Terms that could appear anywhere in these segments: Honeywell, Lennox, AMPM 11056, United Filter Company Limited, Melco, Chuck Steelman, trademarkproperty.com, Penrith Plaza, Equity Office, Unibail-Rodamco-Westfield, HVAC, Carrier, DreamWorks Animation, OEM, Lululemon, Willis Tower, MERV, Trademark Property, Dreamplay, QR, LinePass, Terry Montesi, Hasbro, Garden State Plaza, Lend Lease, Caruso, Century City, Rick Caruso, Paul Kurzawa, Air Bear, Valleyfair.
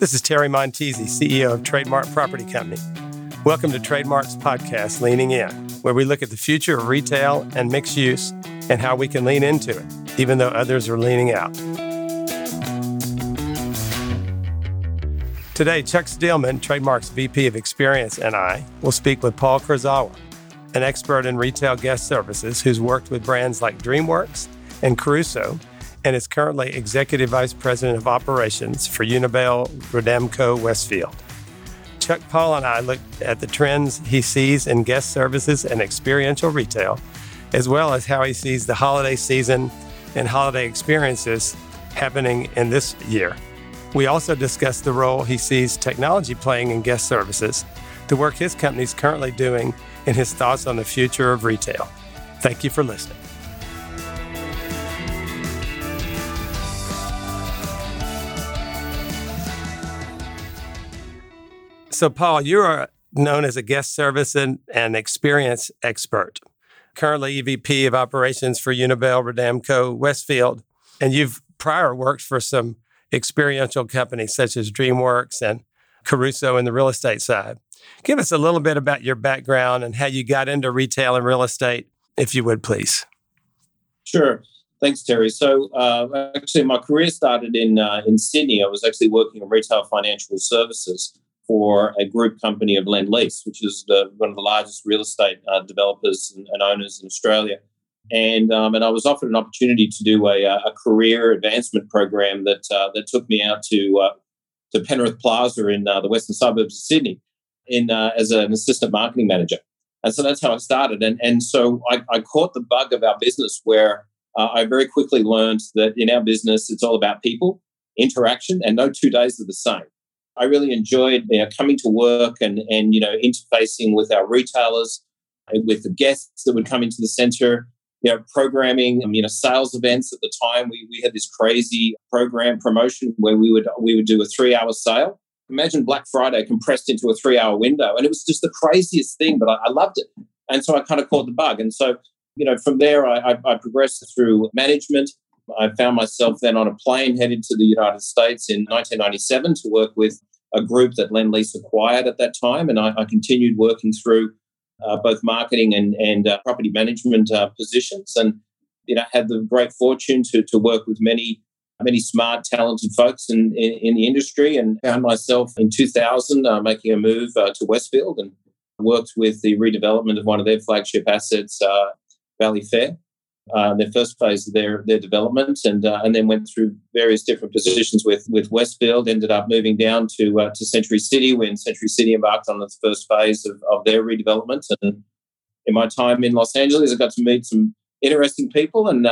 This is Terry Montesi, CEO of Trademark Property Company. Welcome to Trademark's podcast, Leaning In, where we look at the future of retail and mixed use and how we can lean into it, even though others are leaning out. Today, Chuck Steelman, Trademark's VP of Experience, and I will speak with Paul Kurzawa, an expert in retail guest services who's worked with brands like DreamWorks and Caruso, and is currently Executive Vice President of Operations for Unibail-Rodamco-Westfield. Chuck, Paul, and I looked at the trends he sees in guest services and experiential retail, as well as how he sees the holiday season and holiday experiences happening in this year. We also discussed the role he sees technology playing in guest services, the work his company is currently doing, and his thoughts on the future of retail. Thank you for listening. So, Paul, you are known as a guest service and experience expert, currently EVP of Operations for Unibail-Rodamco-Westfield, and you've prior worked for some experiential companies such as DreamWorks and Caruso in the real estate side. Give us a little bit about your background and how you got into retail and real estate, if you would, please. Sure. Thanks, Terry. So actually, my career started in Sydney. I was actually working in retail financial services for a group company of Lend Lease, which is one of the largest real estate developers and owners in Australia. And I was offered an opportunity to do a career advancement program that took me out to Penrith Plaza in the western suburbs of Sydney as an assistant marketing manager. And so that's how I started. And so I caught the bug of our business where I very quickly learned that in our business, it's all about people, interaction, and no 2 days are the same. I really enjoyed coming to work and interfacing with our retailers, with the guests that would come into the centre, programming, sales events. At the time, we had this crazy program promotion where we would do a 3-hour sale. Imagine Black Friday compressed into a 3-hour window. And it was just the craziest thing, but I loved it. And so I kind of caught the bug. And so, from there, I progressed through management. I found myself then on a plane headed to the United States in 1997 to work with a group that Lend Lease acquired at that time. And I continued working through both marketing and property management positions, and had the great fortune to work with many smart, talented folks in the industry, and found myself in 2000 making a move to Westfield and worked with the redevelopment of one of their flagship assets, Valleyfair, their first phase of their development, and then went through various different positions with Westfield. Ended up moving down to Century City when Century City embarked on the first phase of their redevelopment. And in my time in Los Angeles, I got to meet some interesting people, and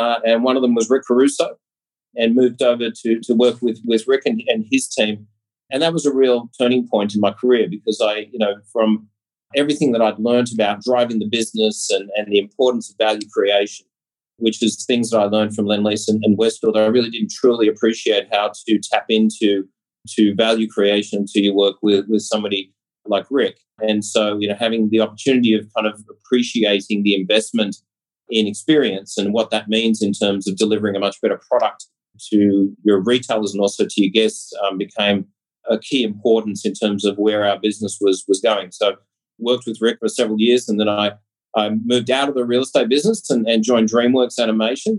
one of them was Rick Caruso, and moved over to work with Rick and his team. And that was a real turning point in my career because I from everything that I'd learned about driving the business and the importance of value creation, which is things that I learned from Lend Lease and Westfield, I really didn't truly appreciate how to tap into value creation until you work with somebody like Rick. And so, having the opportunity of kind of appreciating the investment in experience and what that means in terms of delivering a much better product to your retailers and also to your guests became a key importance in terms of where our business was going. So worked with Rick for several years, and then I moved out of the real estate business and joined DreamWorks Animation.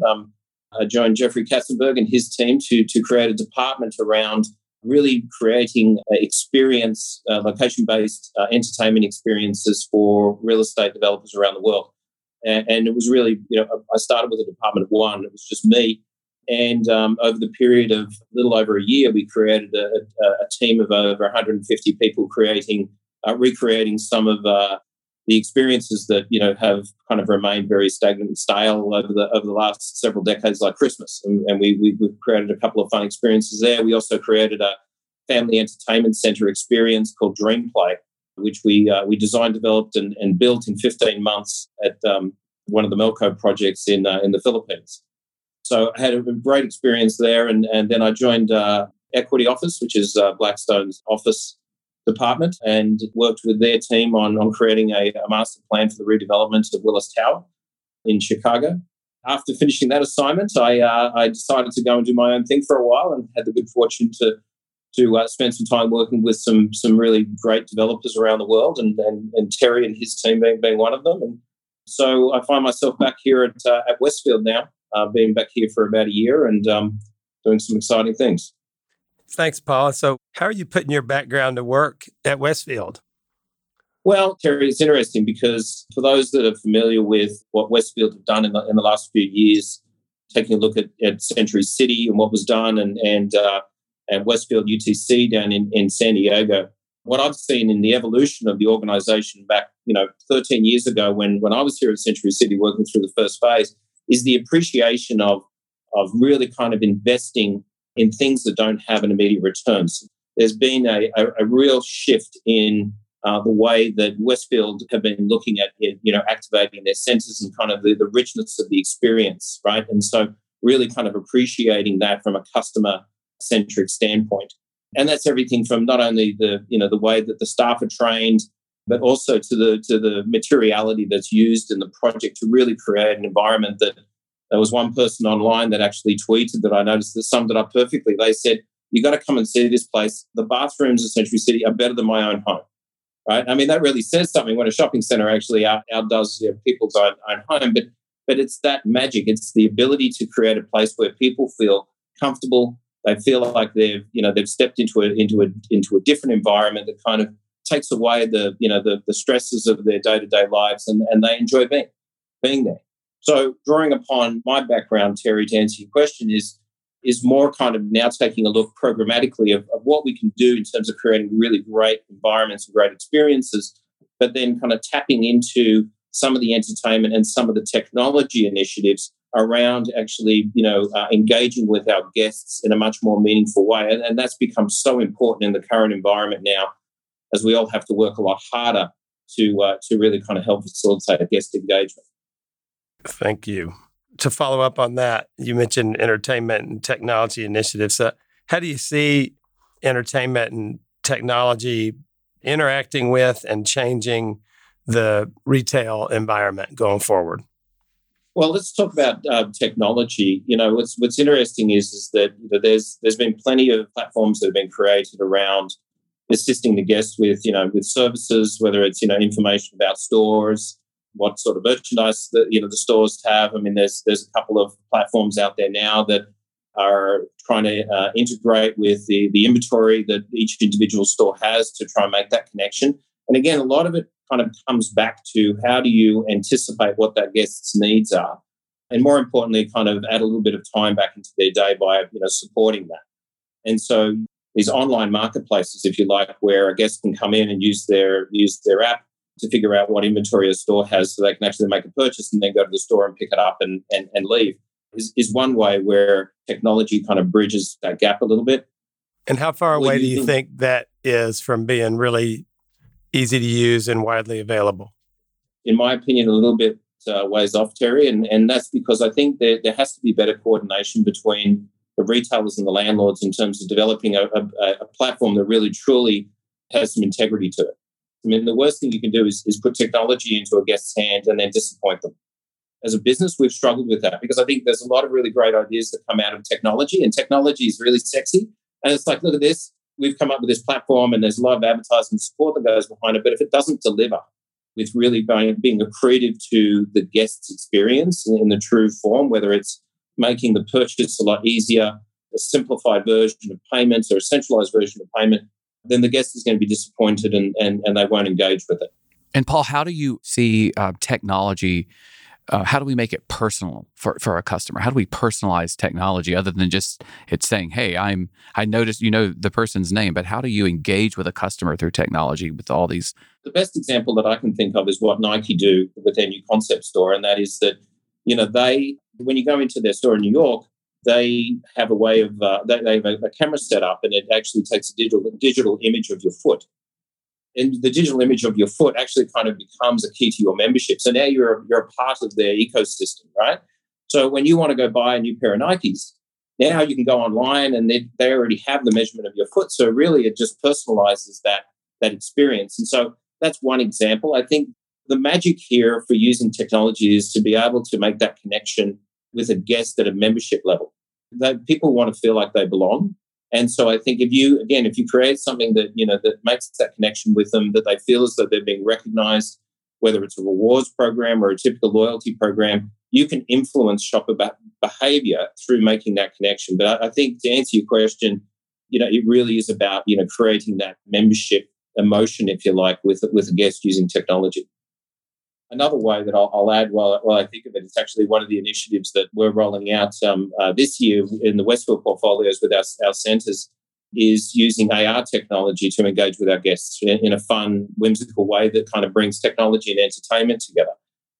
I joined Jeffrey Katzenberg and his team to create a department around really creating experience, location-based entertainment experiences for real estate developers around the world. And it was really, I started with a department of one. It was just me. And over the period of a little over a year, we created a team of over 150 people recreating some of the experiences that have kind of remained very stagnant and stale over the last several decades, like Christmas, and we created a couple of fun experiences there. We also created a family entertainment center experience called Dreamplay, which we designed, developed, and built in 15 months at one of the Melco projects in the Philippines. So I had a great experience there, and then I joined Equity Office, which is Blackstone's office department, and worked with their team on creating a master plan for the redevelopment of Willis Tower in Chicago. After finishing that assignment, I decided to go and do my own thing for a while, and had the good fortune to to spend some time working with some really great developers around the world, and Terry and his team being one of them. And so I find myself back here at Westfield now, being back here for about a year and doing some exciting things. Thanks, Paul. So how are you putting your background to work at Westfield? Well, Terry, it's interesting because for those that are familiar with what Westfield have done in the last few years, taking a look at Century City and what was done and Westfield UTC down in San Diego, what I've seen in the evolution of the organization back, 13 years ago when I was here at Century City working through the first phase is the appreciation of really kind of investing in things that don't have an immediate return. So there's been a real shift in the way that Westfield have been looking at, activating their senses and kind of the richness of the experience, right? And so really kind of appreciating that from a customer-centric standpoint. And that's everything from not only the way that the staff are trained, but also to the materiality that's used in the project to really create an environment that there was one person online that actually tweeted that I noticed that summed it up perfectly. They said, "You got to come and see this place. The bathrooms of Century City are better than my own home." Right? I mean, that really says something when a shopping centre actually outdoes people's own home. But it's that magic. It's the ability to create a place where people feel comfortable. They feel like they've stepped into a different environment that kind of takes away the stresses of their day-to-day lives, and they enjoy being there. So drawing upon my background, Terry, to answer your question is more kind of now taking a look programmatically of what we can do in terms of creating really great environments and great experiences, but then kind of tapping into some of the entertainment and some of the technology initiatives around actually, engaging with our guests in a much more meaningful way. And that's become so important in the current environment now, as we all have to work a lot harder to really kind of help facilitate guest engagement. Thank you. To follow up on that, you mentioned entertainment and technology initiatives. How do you see entertainment and technology interacting with and changing the retail environment going forward? Well, let's talk about technology. What's interesting is that there's been plenty of platforms that have been created around assisting the guests with services, whether it's information about stores, what sort of merchandise that the stores have. I mean, there's a couple of platforms out there now that are trying to integrate with the inventory that each individual store has to try and make that connection. And again, a lot of it kind of comes back to how do you anticipate what that guest's needs are, and more importantly, kind of add a little bit of time back into their day by supporting that. And so these online marketplaces, if you like, where a guest can come in and use their app to figure out what inventory a store has so they can actually make a purchase and then go to the store and pick it up and leave is one way where technology kind of bridges that gap a little bit. And how far away do you think that is from being really easy to use and widely available? In my opinion, a little bit ways off, Terry, and that's because I think there has to be better coordination between the retailers and the landlords in terms of developing a platform that really truly has some integrity to it. I mean, the worst thing you can do is put technology into a guest's hand and then disappoint them. As a business, we've struggled with that because I think there's a lot of really great ideas that come out of technology, and technology is really sexy. And it's like, look at this, we've come up with this platform and there's a lot of advertising support that goes behind it. But if it doesn't deliver with really being accretive to the guest's experience in the true form, whether it's making the purchase a lot easier, a simplified version of payments or a centralized version of payment, then the guest is going to be disappointed and they won't engage with it. And Paul, how do you see technology? How do we make it personal for our customer? How do we personalize technology other than just it's saying, hey, I noticed the person's name, but how do you engage with a customer through technology with all these? The best example that I can think of is what Nike do with their new concept store. And that is that, they, when you go into their store in New York, they have a way of they have a camera set up, and it actually takes a digital image of your foot, and the digital image of your foot actually kind of becomes a key to your membership. So now you're a part of their ecosystem, right? So when you want to go buy a new pair of Nikes, now you can go online and they already have the measurement of your foot. So really, it just personalizes that experience. And so that's one example. I think the magic here for using technology is to be able to make that connection with a guest at a membership level. That people want to feel like they belong. And so I think if you create something that, you know, that makes that connection with them, that they feel as though they're being recognized, whether it's a rewards program or a typical loyalty program, you can influence shopper behavior through making that connection. But I think to answer your question, you know, it really is about, you know, creating that membership emotion, if you like, with a guest using technology. Another way that I'll add while I think of it, it's actually one of the initiatives that we're rolling out this year in the Westfield portfolios with our centres is using AR technology to engage with our guests in a fun, whimsical way that kind of brings technology and entertainment together.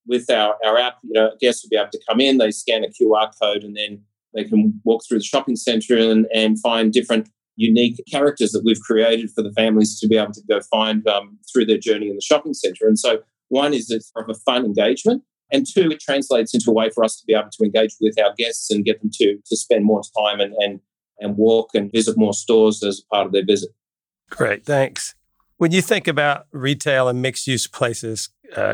With our app, you know, guests will be able to come in, they scan a QR code, and then they can walk through the shopping centre and find different unique characters that we've created for the families to be able to go find through their journey in the shopping centre. And so one is it's sort of a fun engagement, and two, it translates into a way for us to be able to engage with our guests and get them to spend more time and walk and visit more stores as part of their visit. Great, thanks. When you think about retail and mixed-use places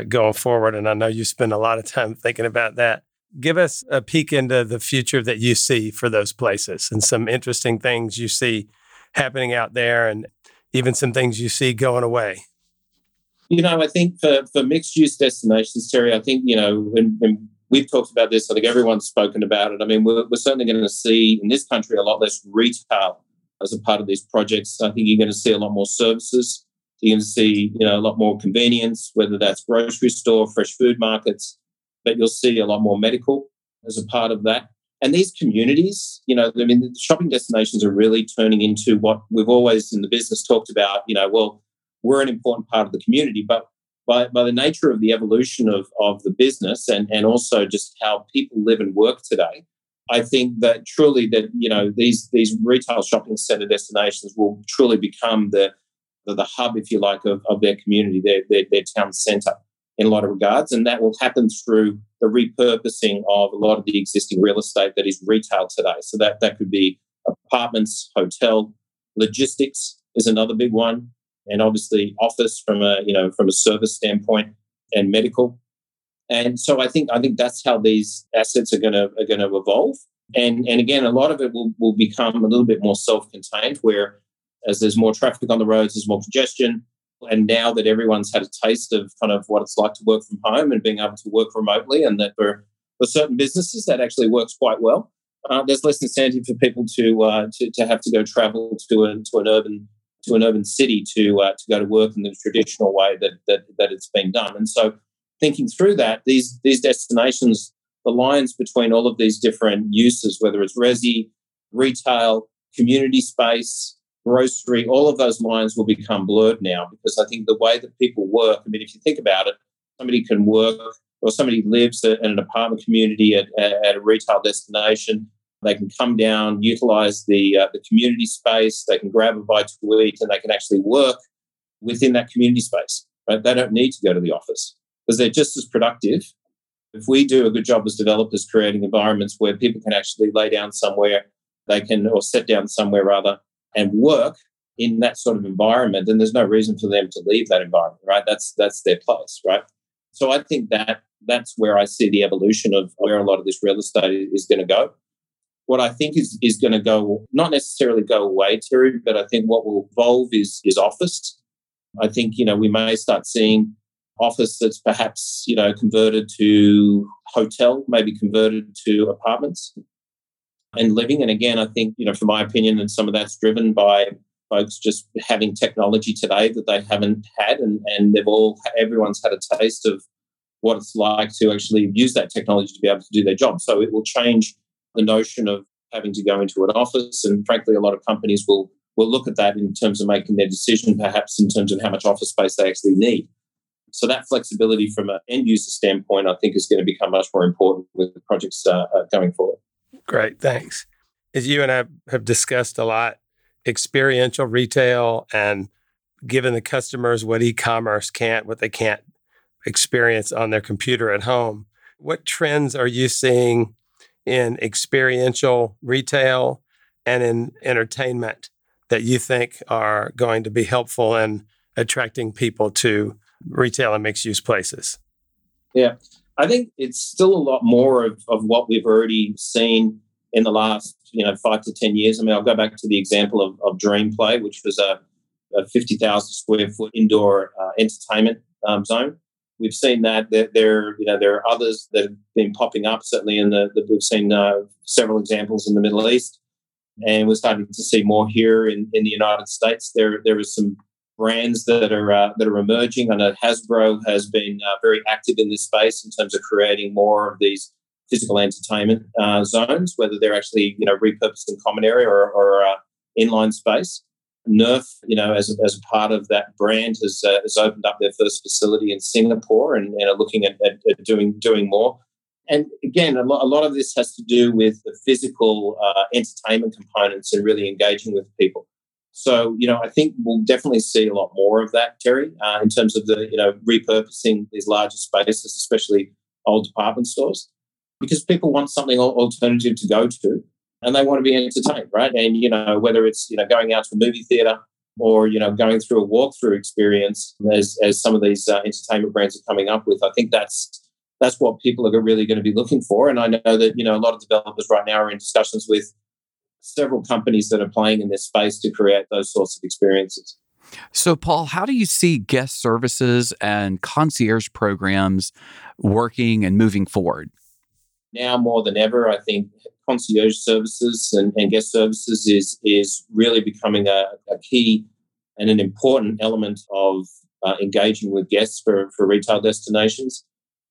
going forward, and I know you spend a lot of time thinking about that, give us a peek into the future that you see for those places and some interesting things you see happening out there and even some things you see going away. You know, I think for mixed-use destinations, Terry, I think, you know, and we've talked about this, I think everyone's spoken about it. I mean, we're certainly going to see in this country a lot less retail as a part of these projects. I think you're going to see a lot more services. You're going to see, you know, a lot more convenience, whether that's grocery store, fresh food markets, but you'll see a lot more medical as a part of that. And these communities, you know, I mean, shopping destinations are really turning into what we've always in the business talked about, you know, well, we're an important part of the community, but by the nature of the evolution of the business and also just how people live and work today, I think that truly that, you know, these retail shopping centre destinations will truly become the hub, if you like, of their community, their town centre in a lot of regards. And that will happen through the repurposing of a lot of the existing real estate that is retail today. So that could be apartments, hotel, logistics is another big one. And obviously office from a service standpoint and medical. And so I think that's how these assets are going to evolve. And again, a lot of it will become a little bit more self-contained, where as there's more traffic on the roads, there's more congestion. And now that everyone's had a taste of kind of what it's like to work from home and being able to work remotely, and that for certain businesses that actually works quite well, there's less incentive for people to have to go travel to an urban city to go to work in the traditional way that it's been done. And so thinking through that, these destinations, the lines between all of these different uses, whether it's resi, retail, community space, grocery, all of those lines will become blurred now, because I think the way that people work, I mean, if you think about it, somebody can work or somebody lives in an apartment community at a retail destination. They can come down, utilise the community space. They can grab a bite to eat, and they can actually work within that community space. Right? They don't need to go to the office because they're just as productive. If we do a good job as developers creating environments where people can actually lay down somewhere, sit down somewhere rather, and work in that sort of environment, then there's no reason for them to leave that environment. Right? That's their place. Right? So I think that's where I see the evolution of where a lot of this real estate is going to go. What I think is going to go, not necessarily go away, Terry, but I think what will evolve is office. I think, you know, we may start seeing office that's perhaps, you know, converted to hotel, maybe converted to apartments and living. And again, I think, you know, from my opinion, and some of that's driven by folks just having technology today that they haven't had, and everyone's had a taste of what it's like to actually use that technology to be able to do their job. So it will change the notion of having to go into an office, and frankly, a lot of companies will look at that in terms of making their decision, perhaps in terms of how much office space they actually need. So that flexibility from an end user standpoint, I think, is going to become much more important with the projects going forward. Great, thanks. As you and I have discussed a lot, experiential retail and giving the customers what e-commerce can't, what they can't experience on their computer at home. What trends are you seeing in experiential retail and in entertainment that you think are going to be helpful in attracting people to retail and mixed-use places? Yeah, I think it's still a lot more of what we've already seen in the last, 5 to 10 years. I mean, I'll go back to the example of Dreamplay, which was a 50,000 square foot indoor entertainment zone. We've seen that there are others that have been popping up. Certainly, we've seen several examples in the Middle East, and we're starting to see more here in the United States. There are some brands that are emerging. I know Hasbro has been very active in this space in terms of creating more of these physical entertainment zones, whether they're actually repurposed in common area or inline space. Nerf, as a part of that brand, has opened up their first facility in Singapore and are looking at doing more. And again, a lot of this has to do with the physical entertainment components and really engaging with people. So, I think we'll definitely see a lot more of that, Terry, in terms of the, repurposing these larger spaces, especially old department stores, because people want something alternative to go to. And they want to be entertained, right? And, whether it's, going out to a movie theatre or, going through a walkthrough experience as some of these entertainment brands are coming up with, I think that's what people are really going to be looking for. And I know that, a lot of developers right now are in discussions with several companies that are playing in this space to create those sorts of experiences. So, Paul, how do you see guest services and concierge programs working and moving forward? Now more than ever, I think concierge services and guest services is really becoming a key and an important element of engaging with guests for retail destinations.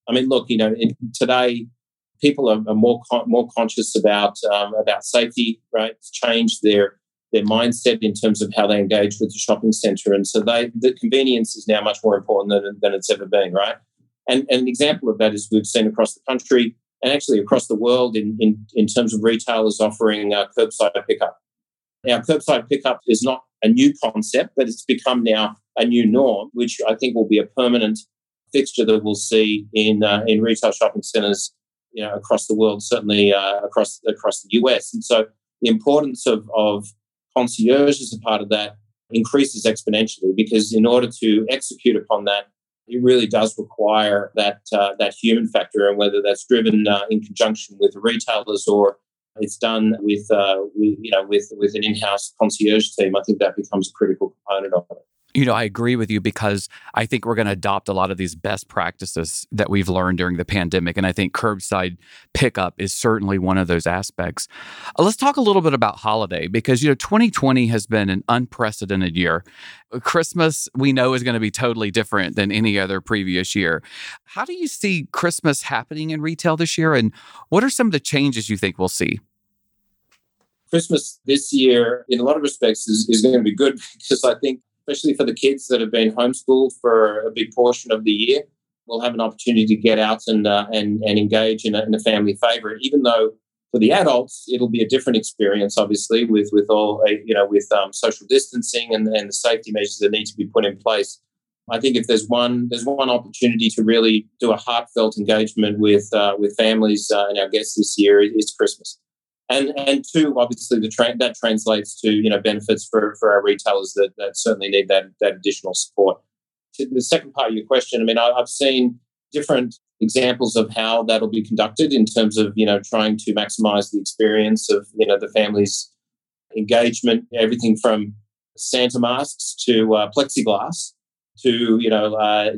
I mean, look, today people are more conscious about safety, right? It's changed their mindset in terms of how they engage with the shopping centre, and so the convenience is now much more important than it's ever been, right? And an example of that is we've seen across the country. And actually across the world in terms of retailers offering curbside pickup. Now, curbside pickup is not a new concept, but it's become now a new norm, which I think will be a permanent fixture that we'll see in retail shopping centres across the world, certainly across the US. And so the importance of concierge as a part of that increases exponentially, because in order to execute upon that, it really does require that human factor, and whether that's driven in conjunction with retailers or it's done with an in-house concierge team, I think that becomes a critical component of it. I agree with you, because I think we're going to adopt a lot of these best practices that we've learned during the pandemic. And I think curbside pickup is certainly one of those aspects. Let's talk a little bit about holiday, because, 2020 has been an unprecedented year. Christmas, we know, is going to be totally different than any other previous year. How do you see Christmas happening in retail this year? And what are some of the changes you think we'll see? Christmas this year, in a lot of respects, is going to be good, because I think, especially for the kids that have been homeschooled for a big portion of the year, we'll have an opportunity to get out and engage in a family favourite. Even though for the adults, it'll be a different experience, obviously, with all with social distancing and the safety measures that need to be put in place. I think if there's one opportunity to really do a heartfelt engagement with families and our guests this year, is Christmas. And two, obviously, that translates to benefits for our retailers that certainly need that additional support. To the second part of your question, I mean, I've seen different examples of how that'll be conducted in terms of trying to maximise the experience of the family's engagement. Everything from Santa masks to plexiglass to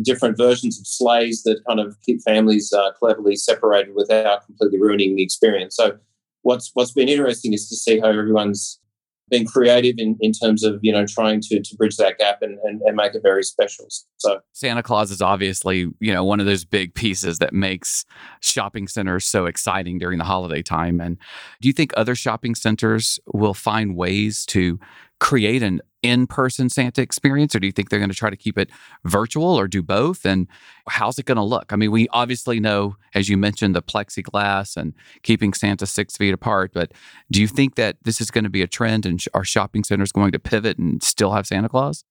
different versions of sleighs that kind of keep families cleverly separated without completely ruining the experience. So. What's been interesting is to see how everyone's been creative in terms of, trying to bridge that gap and make it very special. So Santa Claus is obviously, one of those big pieces that makes shopping centers so exciting during the holiday time. And do you think other shopping centers will find ways to create an in-person Santa experience, or do you think they're going to try to keep it virtual or do both? And how's it going to look? I mean, we obviously know, as you mentioned, the plexiglass and keeping Santa 6 feet apart, but do you think that this is going to be a trend and are shopping centers going to pivot and still have Santa Claus?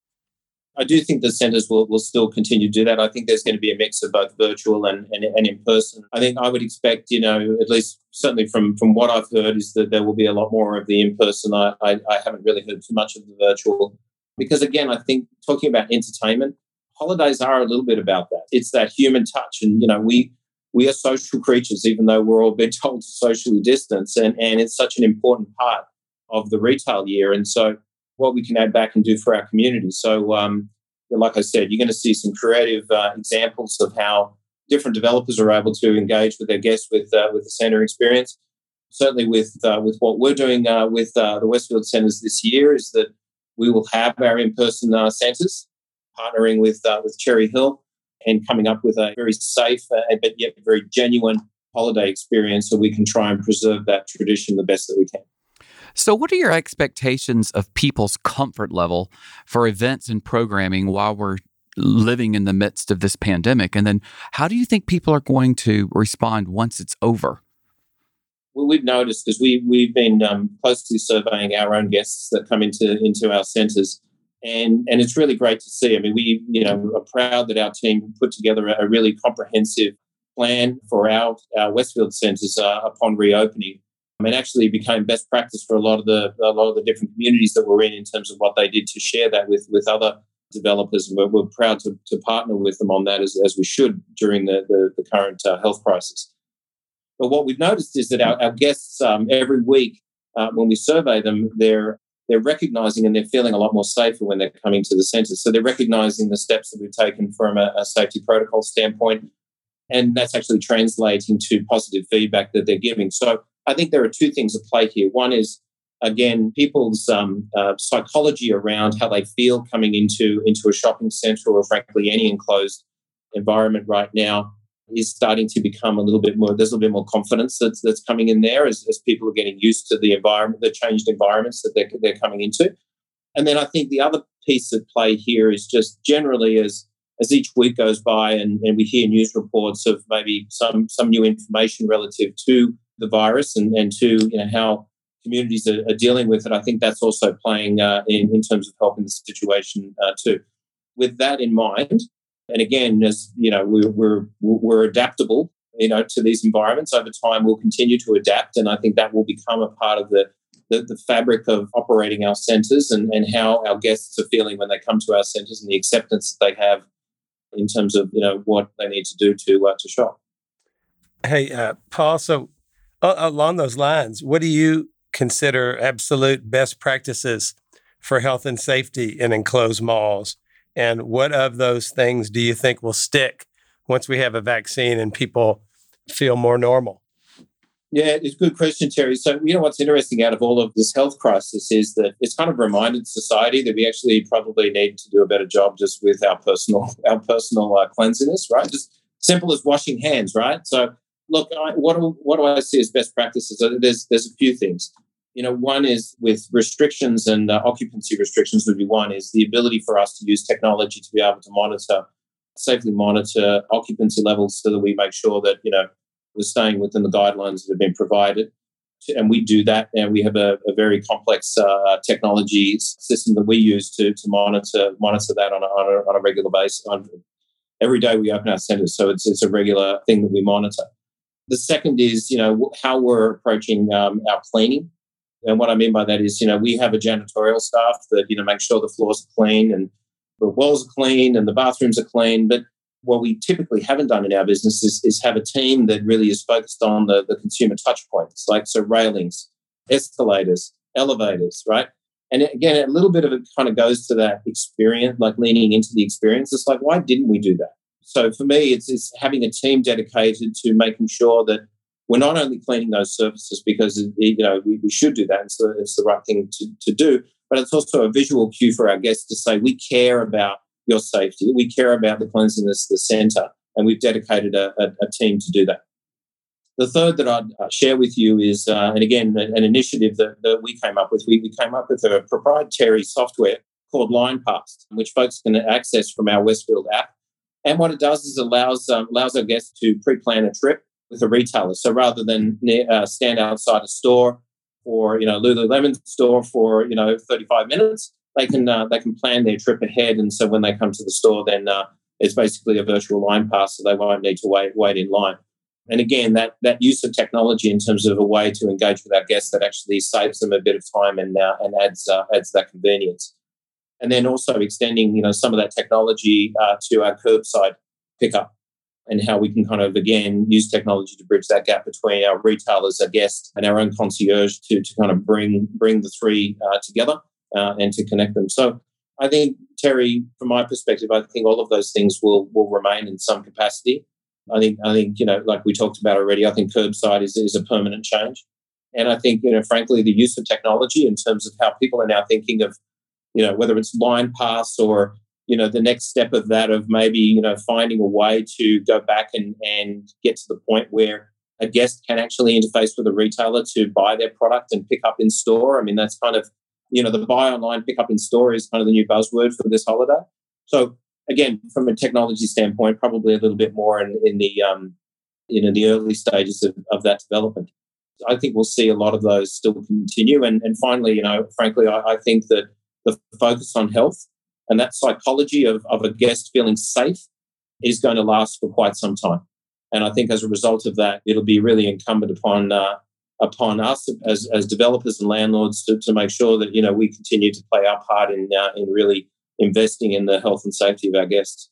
I do think the centers will still continue to do that. I think there's going to be a mix of both virtual and in person. I think I would expect, at least certainly from what I've heard, is that there will be a lot more of the in-person. I haven't really heard too much of the virtual, because again, I think talking about entertainment, holidays are a little bit about that. It's that human touch. And, we are social creatures, even though we're all been told to socially distance. And it's such an important part of the retail year. And so what we can add back and do for our community. So like I said, you're going to see some creative examples of how different developers are able to engage with their guests with the centre experience. Certainly with what we're doing with the Westfield centres this year is that we will have our in-person centres, partnering with Cherry Hill and coming up with a very safe but yet very genuine holiday experience so we can try and preserve that tradition the best that we can. So what are your expectations of people's comfort level for events and programming while we're living in the midst of this pandemic? And then how do you think people are going to respond once it's over? Well, we've noticed because we've been closely surveying our own guests that come into our centres, and it's really great to see. I mean, we are proud that our team put together a really comprehensive plan for our Westfield centres upon reopening. I mean, actually became best practice for a lot of the different communities that we're in terms of what they did to share that with other developers. And we're proud to partner with them on that as we should during the current health crisis. But what we've noticed is that our guests every week, when we survey them, they're recognising and they're feeling a lot more safer when they're coming to the centre. So they're recognising the steps that we've taken from a safety protocol standpoint, and that's actually translating to positive feedback that they're giving. So I think there are two things at play here. One is, again, people's psychology around how they feel coming into a shopping centre or, frankly, any enclosed environment right now is starting to become a little bit more, there's a little bit more confidence that's coming in there as people are getting used to the environment, the changed environments that they're coming into. And then I think the other piece at play here is just generally as each week goes by and we hear news reports of maybe some new information relative to the virus and to how communities are dealing with it, I think that's also playing in terms of helping the situation too. With that in mind, and again, as you know, we're adaptable, to these environments. Over time, we'll continue to adapt, and I think that will become a part of the fabric of operating our centres and how our guests are feeling when they come to our centres and the acceptance that they have in terms of what they need to do to shop. Hey, Paul. So along those lines, what do you consider absolute best practices for health and safety in enclosed malls? And what of those things do you think will stick once we have a vaccine and people feel more normal? Yeah, it's a good question, Terry. So, what's interesting out of all of this health crisis is that it's kind of reminded society that we actually probably need to do a better job just with our personal cleanliness, right? Just simple as washing hands, right? So, look, what do I see as best practices? There's a few things. One is with restrictions and occupancy restrictions would be one, is the ability for us to use technology to be able to safely monitor occupancy levels so that we make sure that, we're staying within the guidelines that have been provided. And we do that. And we have a very complex technology system that we use to monitor that on a regular basis. Every day we open our centres, so it's a regular thing that we monitor. The second is, how we're approaching our cleaning. And what I mean by that is, we have a janitorial staff that, make sure the floors are clean and the walls are clean and the bathrooms are clean. But what we typically haven't done in our business is have a team that really is focused on the consumer touch points, like so railings, escalators, elevators, right? And again, a little bit of it kind of goes to that experience, like leaning into the experience. It's like, why didn't we do that? So for me, it's having a team dedicated to making sure that we're not only cleaning those surfaces because, we should do that and so it's the right thing to do, but it's also a visual cue for our guests to say, we care about your safety, we care about the cleanliness of the centre, and we've dedicated a team to do that. The third that I'd share with you is, and again, an initiative that we came up with. We came up with a proprietary software called LinePass, which folks can access from our Westfield app. And what it does is allows our guests to pre-plan a trip with a retailer. So rather than stand outside a store or, Lululemon store for, 35 minutes, they can plan their trip ahead. And so when they come to the store, then it's basically a virtual LinePass, so they won't need to wait in line. And again, that use of technology in terms of a way to engage with our guests that actually saves them a bit of time and adds that convenience. And then also extending, some of that technology to our curbside pickup. and how we can kind of, again, use technology to bridge that gap between our retailers, our guests, and our own concierge to kind of bring the three together and to connect them. So I think, Terry, from my perspective, I think all of those things will remain in some capacity. I think, you know, like we talked about already, I think curbside is a permanent change. And I think, you know, frankly, the use of technology in terms of how people are now thinking of, you know, whether it's LinePass or, you know, the next step of that of maybe, you know, finding a way to go back and get to the point where a guest can actually interface with a retailer to buy their product and pick up in store. I mean, that's kind of, you know, the buy online, pick up in store is kind of the new buzzword for this holiday. So, again, from a technology standpoint, probably a little bit more in the early stages of that development. I think we'll see a lot of those still continue. And finally, you know, frankly, I think that the focus on health and that psychology of a guest feeling safe is going to last for quite some time. And I think as a result of that, it'll be really incumbent upon us as developers and landlords to make sure that, you know, we continue to play our part in really investing in the health and safety of our guests.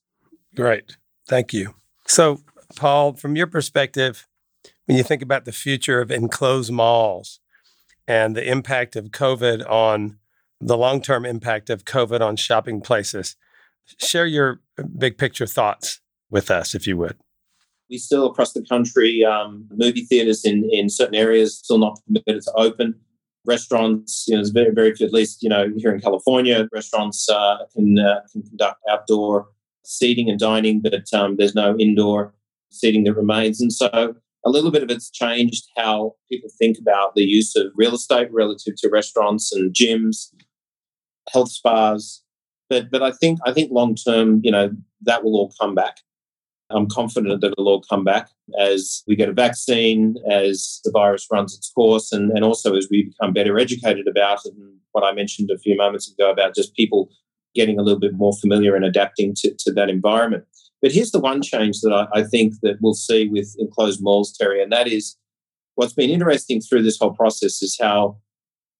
Great. Thank you. So, Paul, from your perspective, when you think about the future of enclosed malls and the impact of COVID on the long-term impact of COVID on shopping places, share your big picture thoughts with us, if you would. We still, across the country, movie theaters in certain areas still not permitted to open. Restaurants, you know, there's very, very few, at least, you know, here in California, restaurants can conduct outdoor seating and dining, but there's no indoor seating that remains. And so a little bit of it's changed how people think about the use of real estate relative to restaurants and gyms, health spas. But I think long term, you know, that will all come back. I'm confident that it'll all come back as we get a vaccine, as the virus runs its course, and also as we become better educated about it. And what I mentioned a few moments ago about just people getting a little bit more familiar and adapting to that environment. But here's the one change that I think that we'll see with enclosed malls, Terry, and that is what's been interesting through this whole process is how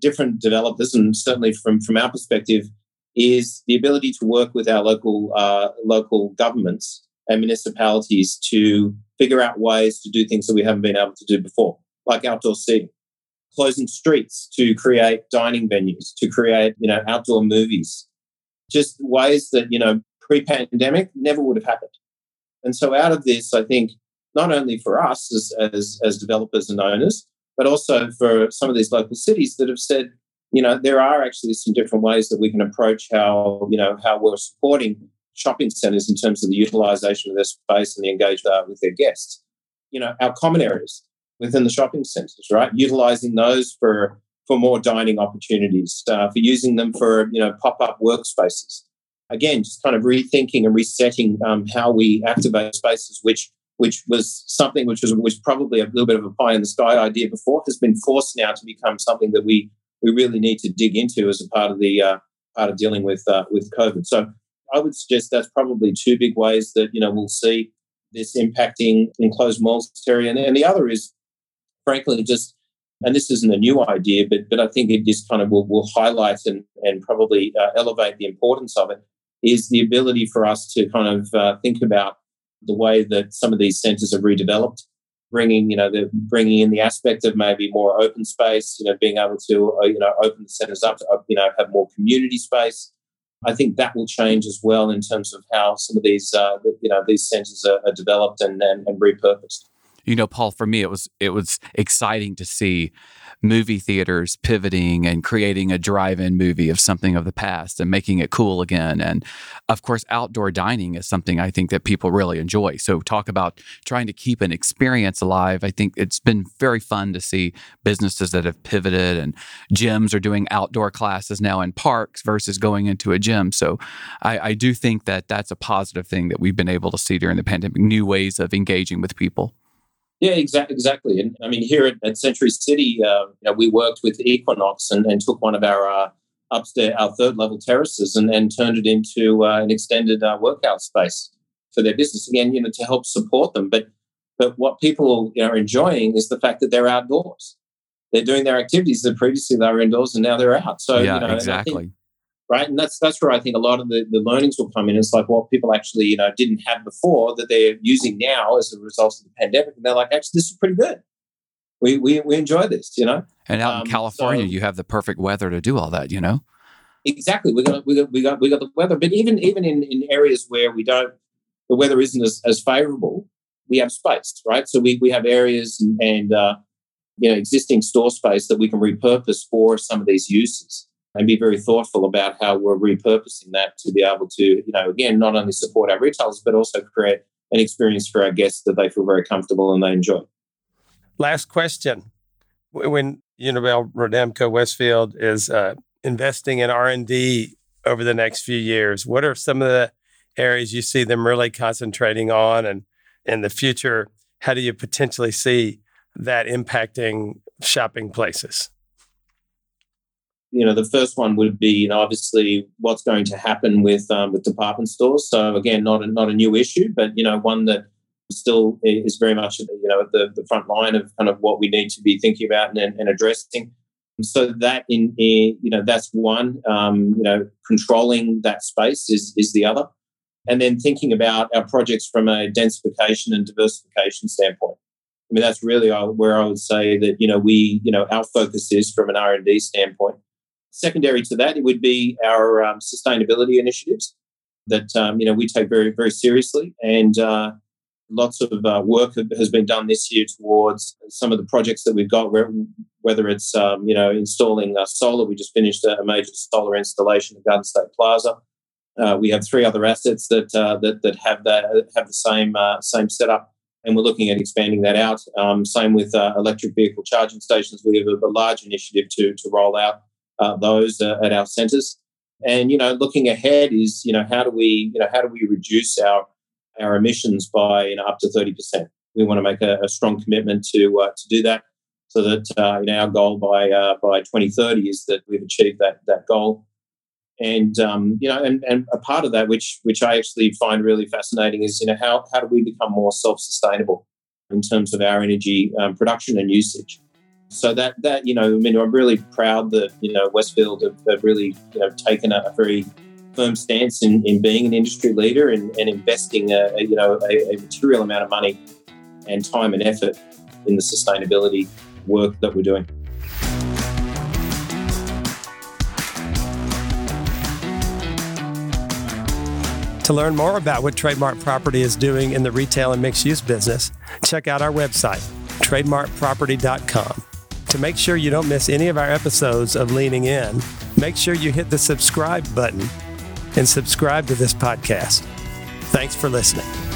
different developers, and certainly from our perspective, is the ability to work with our local governments and municipalities to figure out ways to do things that we haven't been able to do before, like outdoor seating, closing streets to create dining venues, to create, you know, outdoor movies, just ways that, you know, pre-pandemic never would have happened. And so out of this, I think not only for us as developers and owners, but also for some of these local cities that have said, you know, there are actually some different ways that we can approach how, you know, how we're supporting shopping centres in terms of the utilisation of their space and the engagement with their guests. You know, our common areas within the shopping centres, right? Utilising those for more dining opportunities, for using them for, you know, pop-up workspaces. Again, just kind of rethinking and resetting how we activate spaces, which was something which was probably a little bit of a pie-in-the-sky idea before, has been forced now to become something that we really need to dig into as a part of the part of dealing with COVID. So I would suggest that's probably two big ways that, you know, we'll see this impacting enclosed malls, Terry. And the other is, frankly, just, and this isn't a new idea, but I think it just kind of will highlight and probably elevate the importance of it, is the ability for us to kind of think about the way that some of these centres are redeveloped, bringing in the aspect of maybe more open space, you know, being able to, you know, open the centres up to, you know, have more community space. I think that will change as well in terms of how some of these, you know, these centres are developed and repurposed. You know, Paul, for me, it was exciting to see movie theaters pivoting and creating a drive-in movie of something of the past and making it cool again. And, of course, outdoor dining is something I think that people really enjoy. So talk about trying to keep an experience alive. I think it's been very fun to see businesses that have pivoted, and gyms are doing outdoor classes now in parks versus going into a gym. So I do think that that's a positive thing that we've been able to see during the pandemic, new ways of engaging with people. Yeah, exactly. And I mean, here at Century City, you know, we worked with Equinox and took one of our upstairs, our third level terraces, and turned it into an extended workout space for their business. Again, you know, to help support them. But what people, you know, are enjoying is the fact that they're outdoors. They're doing their activities that previously they were indoors, and now they're out. So yeah, you know, exactly. right? And that's where I think a lot of the learnings will come in. It's like what people actually, you know, didn't have before that they're using now as a result of the pandemic. And they're like, actually, this is pretty good. We enjoy this, you know. And out in California, you have the perfect weather to do all that, you know. Exactly, we got the weather, but even in areas where we don't, the weather isn't as favorable. We have space, right? So we have areas and you know, existing store space that we can repurpose for some of these uses, and be very thoughtful about how we're repurposing that to be able to, you know, again, not only support our retailers but also create an experience for our guests that they feel very comfortable and they enjoy. Last question: when Unibail-Rodamco-Westfield is investing in R&D over the next few years, what are some of the areas you see them really concentrating on, and in the future, how do you potentially see that impacting shopping places? You know, the first one would be, you know, obviously what's going to happen with department stores. So again, not a new issue, but you know, one that still is very much, you know, at the front line of kind of what we need to be thinking about and addressing. So that in you know, that's one. You know, controlling that space is the other. And then thinking about our projects from a densification and diversification standpoint. I mean, that's really where I would say that, you know, our focus is from an R&D standpoint. Secondary to that, it would be our sustainability initiatives that, you know, we take very, very seriously. And lots of work has been done this year towards some of the projects that we've got, whether it's, you know, installing solar. We just finished a major solar installation at Garden State Plaza. We have three other assets that have the same setup, and we're looking at expanding that out. Same with electric vehicle charging stations. We have a large initiative to roll out those at our centres. And you know, looking ahead is, you know, how do we reduce our emissions by, you know, up to 30%. We want to make a strong commitment to do that, so that you know, our goal by 2030 is that we've achieved that goal. And, you know, and a part of that, which I actually find really fascinating is, you know, how do we become more self-sustainable in terms of our energy production and usage? So that, you know, I mean, I'm really proud that, you know, Westfield have really, you know, taken a very firm stance in being an industry leader and investing, you know, a material amount of money and time and effort in the sustainability work that we're doing. To learn more about what Trademark Property is doing in the retail and mixed-use business, check out our website, trademarkproperty.com. To make sure you don't miss any of our episodes of Leaning In, make sure you hit the subscribe button and subscribe to this podcast. Thanks for listening.